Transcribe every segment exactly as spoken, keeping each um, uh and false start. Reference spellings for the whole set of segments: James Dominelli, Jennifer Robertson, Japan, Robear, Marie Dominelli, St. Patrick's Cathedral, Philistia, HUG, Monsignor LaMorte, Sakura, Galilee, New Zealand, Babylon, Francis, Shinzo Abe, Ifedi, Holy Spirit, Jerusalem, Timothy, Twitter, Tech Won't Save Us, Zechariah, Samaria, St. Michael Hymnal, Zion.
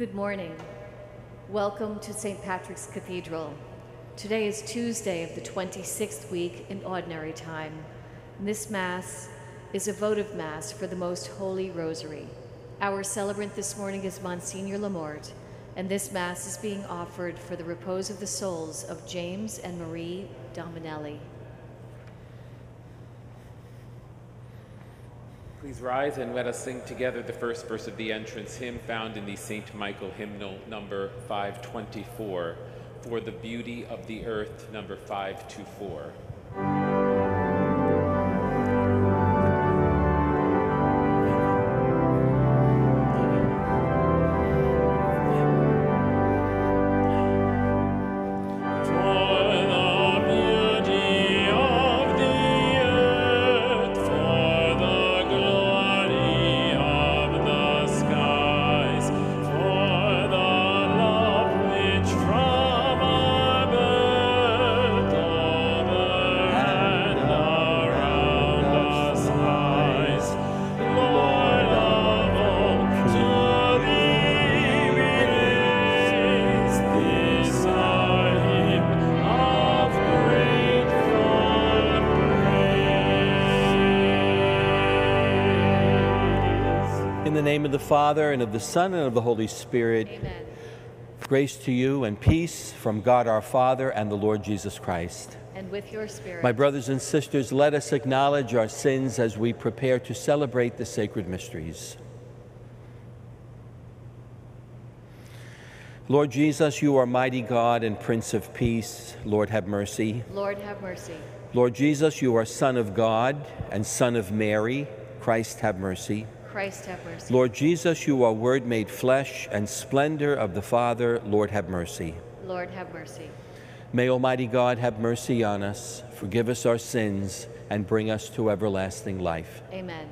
Good morning. Welcome to Saint Patrick's Cathedral. Today is Tuesday of the twenty-sixth week in Ordinary Time. This Mass is a votive Mass for the Most Holy Rosary. Our celebrant this morning is Monsignor LaMorte, and this Mass is being offered for the repose of the souls of James and Marie Dominelli. Please rise and let us sing together the first verse of the entrance hymn found in the Saint Michael Hymnal, number five twenty-four, For the Beauty of the Earth, number five twenty-four. In the name of the Father, and of the Son, and of the Holy Spirit. Amen. Grace to you and peace from God our Father and the Lord Jesus Christ. And with your spirit. My brothers and sisters, let us acknowledge our sins as we prepare to celebrate the sacred mysteries. Lord Jesus, you are mighty God and Prince of Peace. Lord, have mercy. Lord, have mercy. Lord Jesus, you are Son of God and Son of Mary. Christ, have mercy. Christ, have mercy. Lord Jesus, you are Word made flesh and splendor of the Father. Lord, have mercy. Lord, have mercy. May Almighty God have mercy on us, forgive us our sins, and bring us to everlasting life. Amen.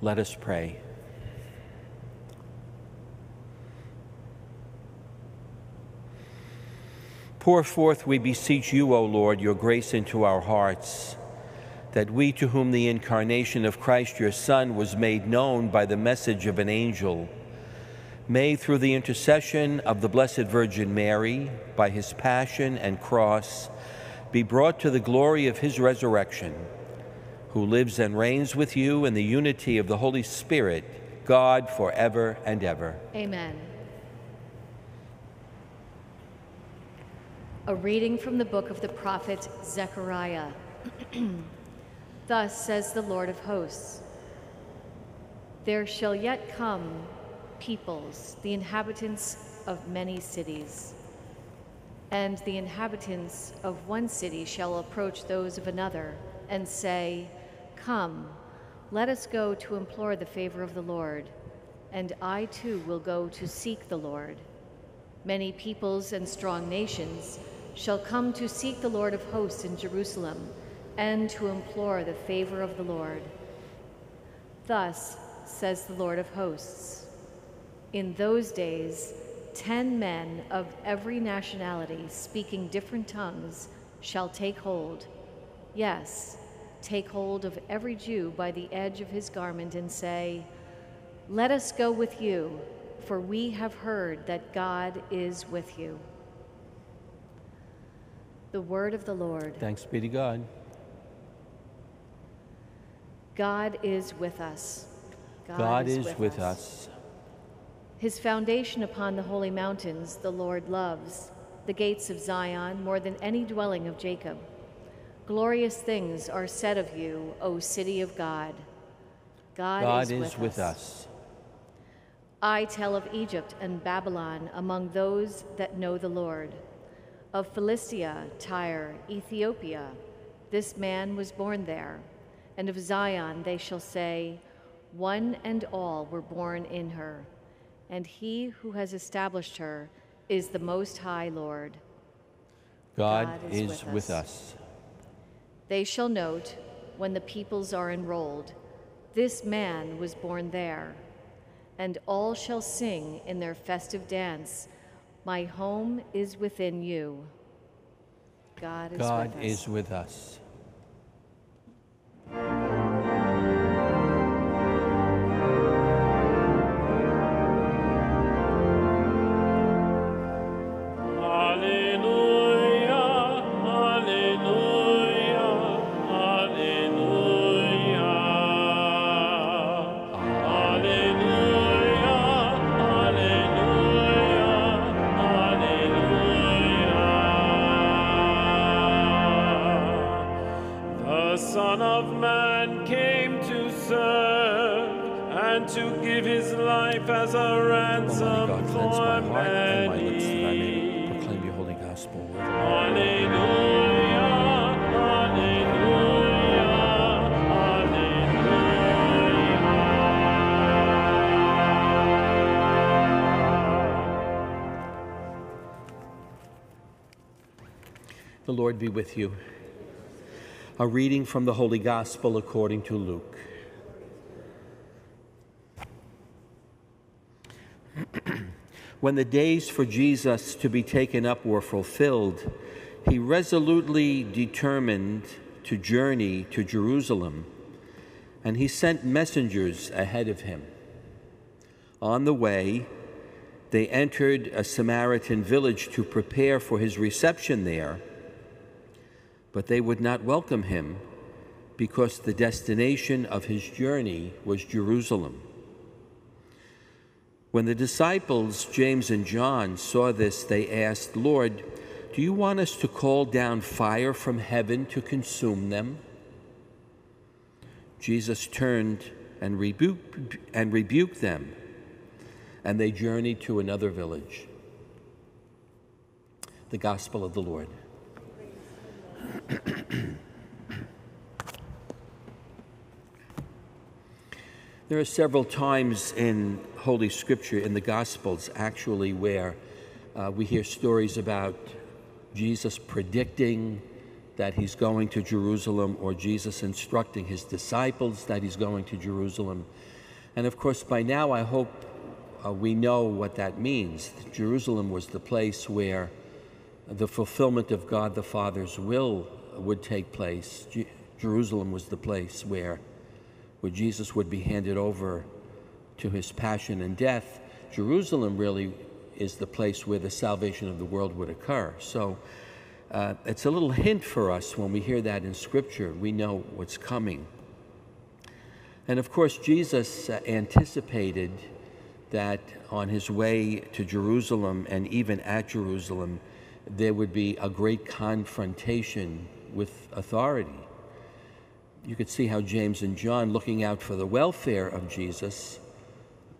Let us pray. Pour forth, we beseech you, O Lord, your grace into our hearts, that we to whom the incarnation of Christ your Son was made known by the message of an angel, may through the intercession of the Blessed Virgin Mary, by his passion and cross, be brought to the glory of his resurrection, who lives and reigns with you in the unity of the Holy Spirit, God forever and ever. Amen. A reading from the book of the prophet Zechariah. Thus says the Lord of hosts, there shall yet come peoples, the inhabitants of many cities, and the inhabitants of one city shall approach those of another and say, come, let us go to implore the favor of the Lord, and I too will go to seek the Lord. Many peoples and strong nations shall come to seek the Lord of hosts in Jerusalem, and to implore the favor of the Lord. Thus says the Lord of hosts, in those days, ten men of every nationality speaking different tongues shall take hold, yes, take hold of every Jew by the edge of his garment and say, let us go with you, for we have heard that God is with you. The word of the Lord. Thanks be to God. God is with us. God, God is, is with, with us. us. His foundation upon the holy mountains the Lord loves, the gates of Zion more than any dwelling of Jacob. Glorious things are said of you, O city of God. God, God is, is with, with us. us. I tell of Egypt and Babylon among those that know the Lord, of Philistia, Tyre, Ethiopia. This man was born there. And of Zion they shall say, one and all were born in her, and he who has established her is the Most High Lord. God, God is, is with, with us. us. They shall note, when the peoples are enrolled, this man was born there, and all shall sing in their festive dance, my home is within you. God is God with us. Is with us. and to give his life as a ransom God, for my many. Heart and my lips that I may proclaim your holy gospel. Alleluia, alleluia, alleluia. The Lord be with you. A reading from the Holy Gospel according to Luke. When the days for Jesus to be taken up were fulfilled, he resolutely determined to journey to Jerusalem, and he sent messengers ahead of him. On the way, they entered a Samaritan village to prepare for his reception there, but they would not welcome him because the destination of his journey was Jerusalem. When the disciples, James and John, saw this, they asked, "Lord, do you want us to call down fire from heaven to consume them?" Jesus turned and rebuked, and rebuked them, and they journeyed to another village. The Gospel of the Lord. There are several times in Holy Scripture, in the Gospels actually, where uh, we hear stories about Jesus predicting that he's going to Jerusalem, or Jesus instructing his disciples that he's going to Jerusalem. And of course, by now I hope uh, we know what that means. Jerusalem was the place where the fulfillment of God the Father's will would take place. Je- Jerusalem was the place where, where Jesus would be handed over to his passion and death. Jerusalem really is the place where the salvation of the world would occur. So uh, it's a little hint for us when we hear that in Scripture. We know what's coming. And of course, Jesus anticipated that on his way to Jerusalem, and even at Jerusalem, there would be a great confrontation with authority. You could see how James and John, looking out for the welfare of Jesus,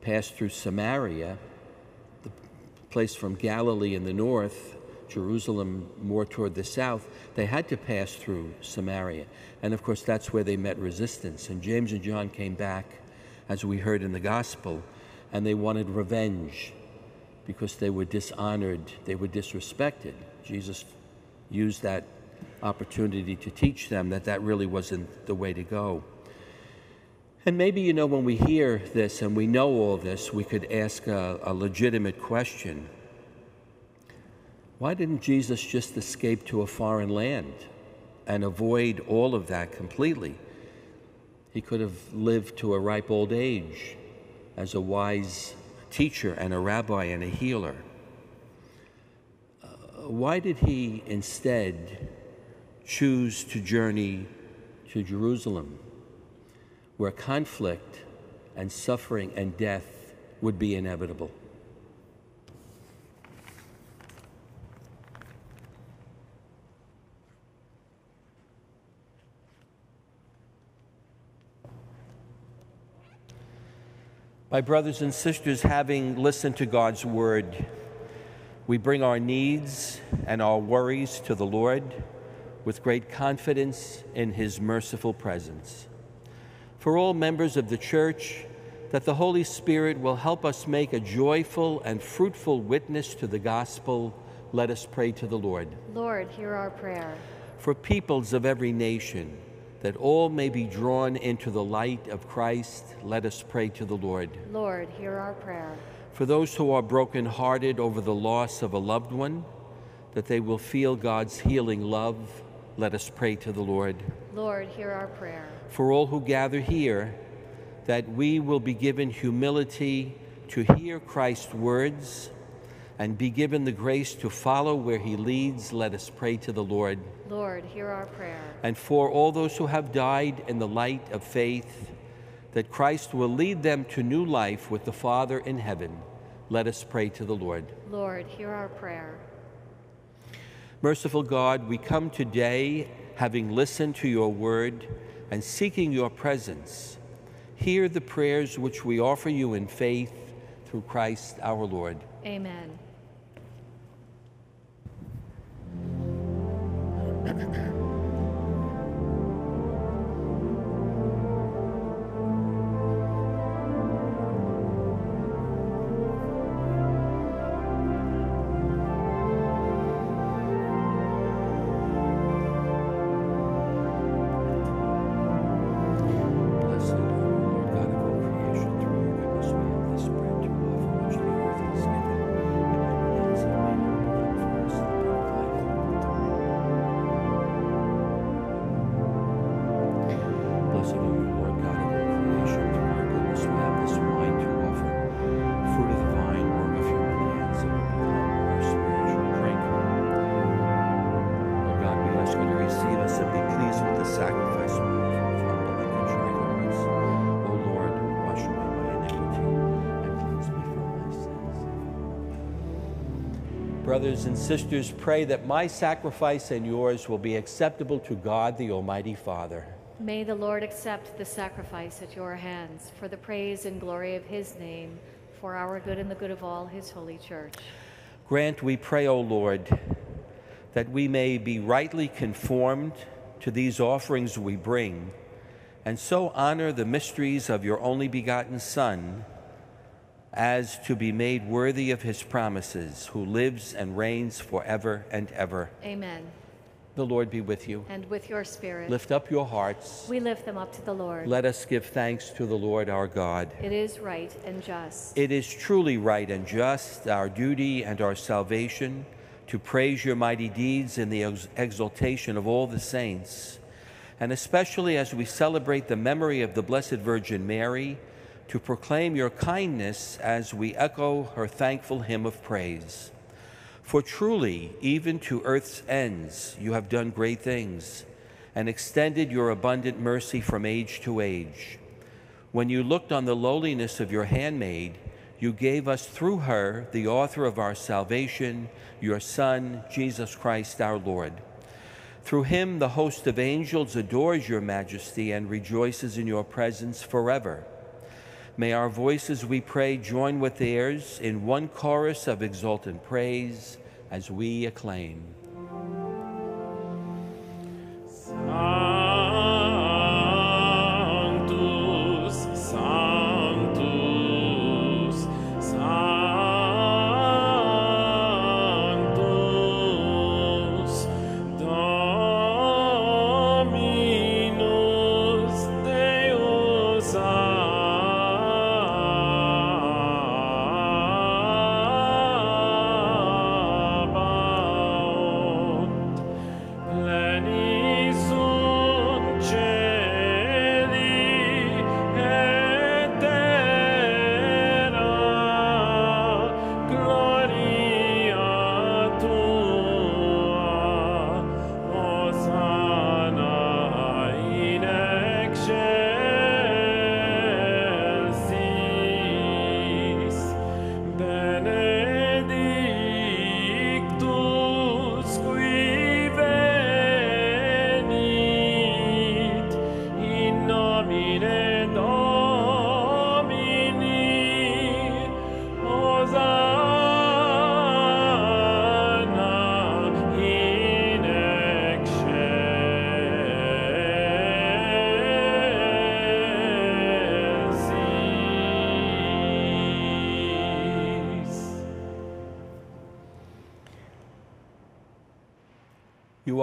passed through Samaria, the place from Galilee in the north, Jerusalem more toward the south. They had to pass through Samaria. And of course, that's where they met resistance. And James and John came back, as we heard in the gospel, and they wanted revenge, because they were dishonored, they were disrespected. Jesus used that opportunity to teach them that that really wasn't the way to go. And maybe, you know, when we hear this and we know all this, we could ask a, a legitimate question. Why didn't Jesus just escape to a foreign land and avoid all of that completely? He could have lived to a ripe old age as a wise teacher and a rabbi and a healer. Uh, why did he instead choose to journey to Jerusalem, where conflict and suffering and death would be inevitable? My brothers and sisters, having listened to God's word, we bring our needs and our worries to the Lord with great confidence in his merciful presence. For all members of the church, that the Holy Spirit will help us make a joyful and fruitful witness to the gospel, let us pray to the Lord. Lord, hear our prayer. For peoples of every nation, that all may be drawn into the light of Christ, let us pray to the Lord. Lord, hear our prayer. For those who are brokenhearted over the loss of a loved one, that they will feel God's healing love, let us pray to the Lord. Lord, hear our prayer. For all who gather here, that we will be given humility to hear Christ's words and be given the grace to follow where he leads, let us pray to the Lord. Lord, hear our prayer. And for all those who have died in the light of faith, that Christ will lead them to new life with the Father in heaven, let us pray to the Lord. Lord, hear our prayer. Merciful God, we come today having listened to your word and seeking your presence. hear the prayers which we offer you in faith through Christ our Lord. Amen. Brothers and sisters, pray that my sacrifice and yours will be acceptable to God, the Almighty Father. May the Lord accept the sacrifice at your hands for the praise and glory of his name, for our good and the good of all his holy church. Grant, we pray, O Lord, that we may be rightly conformed to these offerings we bring, and so honor the mysteries of your only begotten Son, as to be made worthy of his promises, who lives and reigns forever and ever. Amen. The Lord be with you. And with your spirit. Lift up your hearts. We lift them up to the Lord. Let us give thanks to the Lord our God. It is right and just. It is truly right and just, our duty and our salvation, to praise your mighty deeds in the ex exaltation of all the saints, and especially as we celebrate the memory of the Blessed Virgin Mary, to proclaim your kindness as we echo her thankful hymn of praise. For truly, even to earth's ends, you have done great things and extended your abundant mercy from age to age. When you looked on the lowliness of your handmaid, you gave us through her, the author of our salvation, your Son, Jesus Christ our Lord. Through him, the host of angels adores your majesty and rejoices in your presence forever. May our voices, we pray, join with theirs in one chorus of exultant praise as we acclaim. You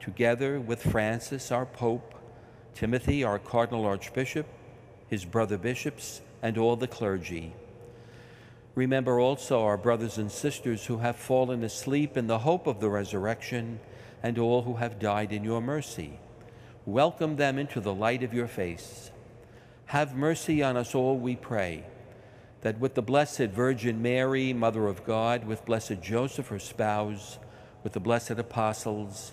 together with Francis, our Pope, Timothy, our Cardinal Archbishop, his brother bishops, and all the clergy. Remember also our brothers and sisters who have fallen asleep in the hope of the resurrection, and all who have died in your mercy. Welcome them into the light of your face. Have mercy on us all, we pray, that with the Blessed Virgin Mary, Mother of God, with Blessed Joseph, her spouse, with the blessed apostles,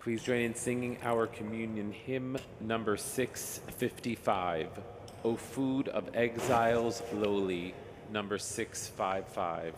Please join in singing our communion hymn, number six fifty-five, O Food of Exiles Lowly, number six fifty-five.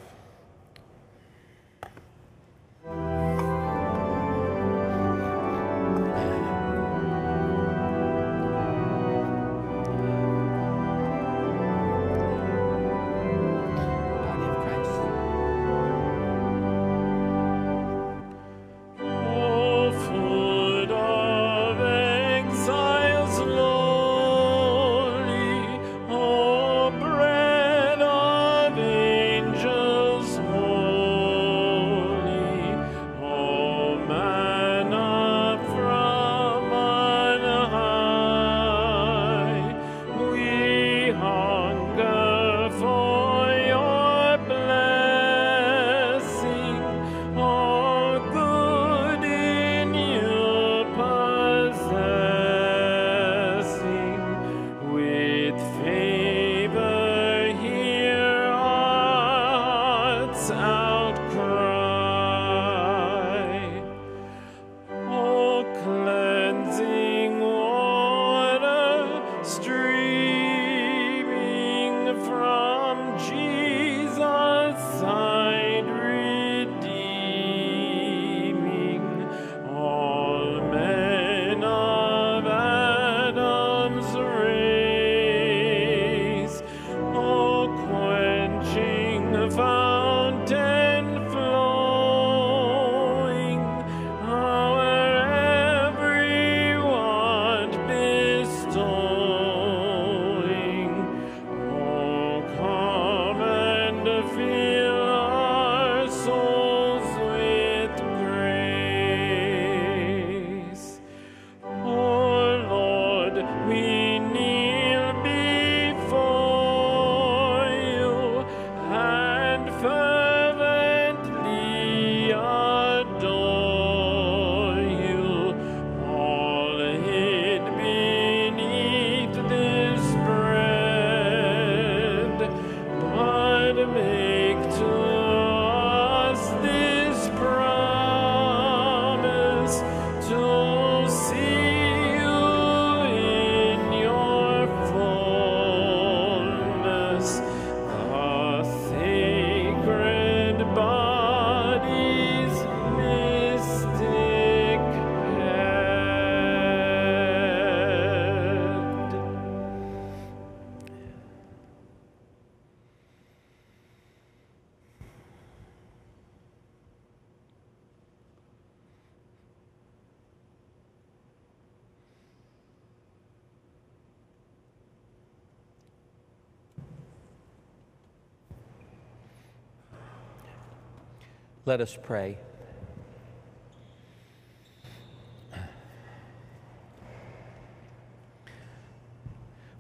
Let us pray.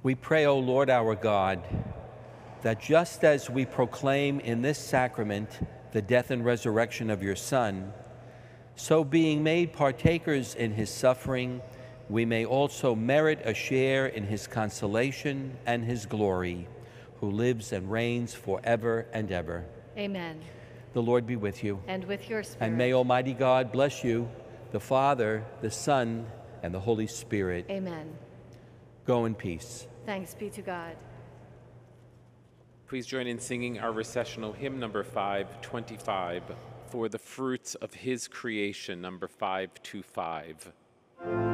We pray, O Lord our God, that just as we proclaim in this sacrament the death and resurrection of your Son, so being made partakers in his suffering, we may also merit a share in his consolation and his glory, who lives and reigns forever and ever. Amen. The Lord be with you. And with your spirit. And may Almighty God bless you, the Father, the Son, and the Holy Spirit. Amen. Go in peace. Thanks be to God. Please join in singing our recessional hymn, number five twenty-five, For the Fruits of His Creation, number five twenty-five.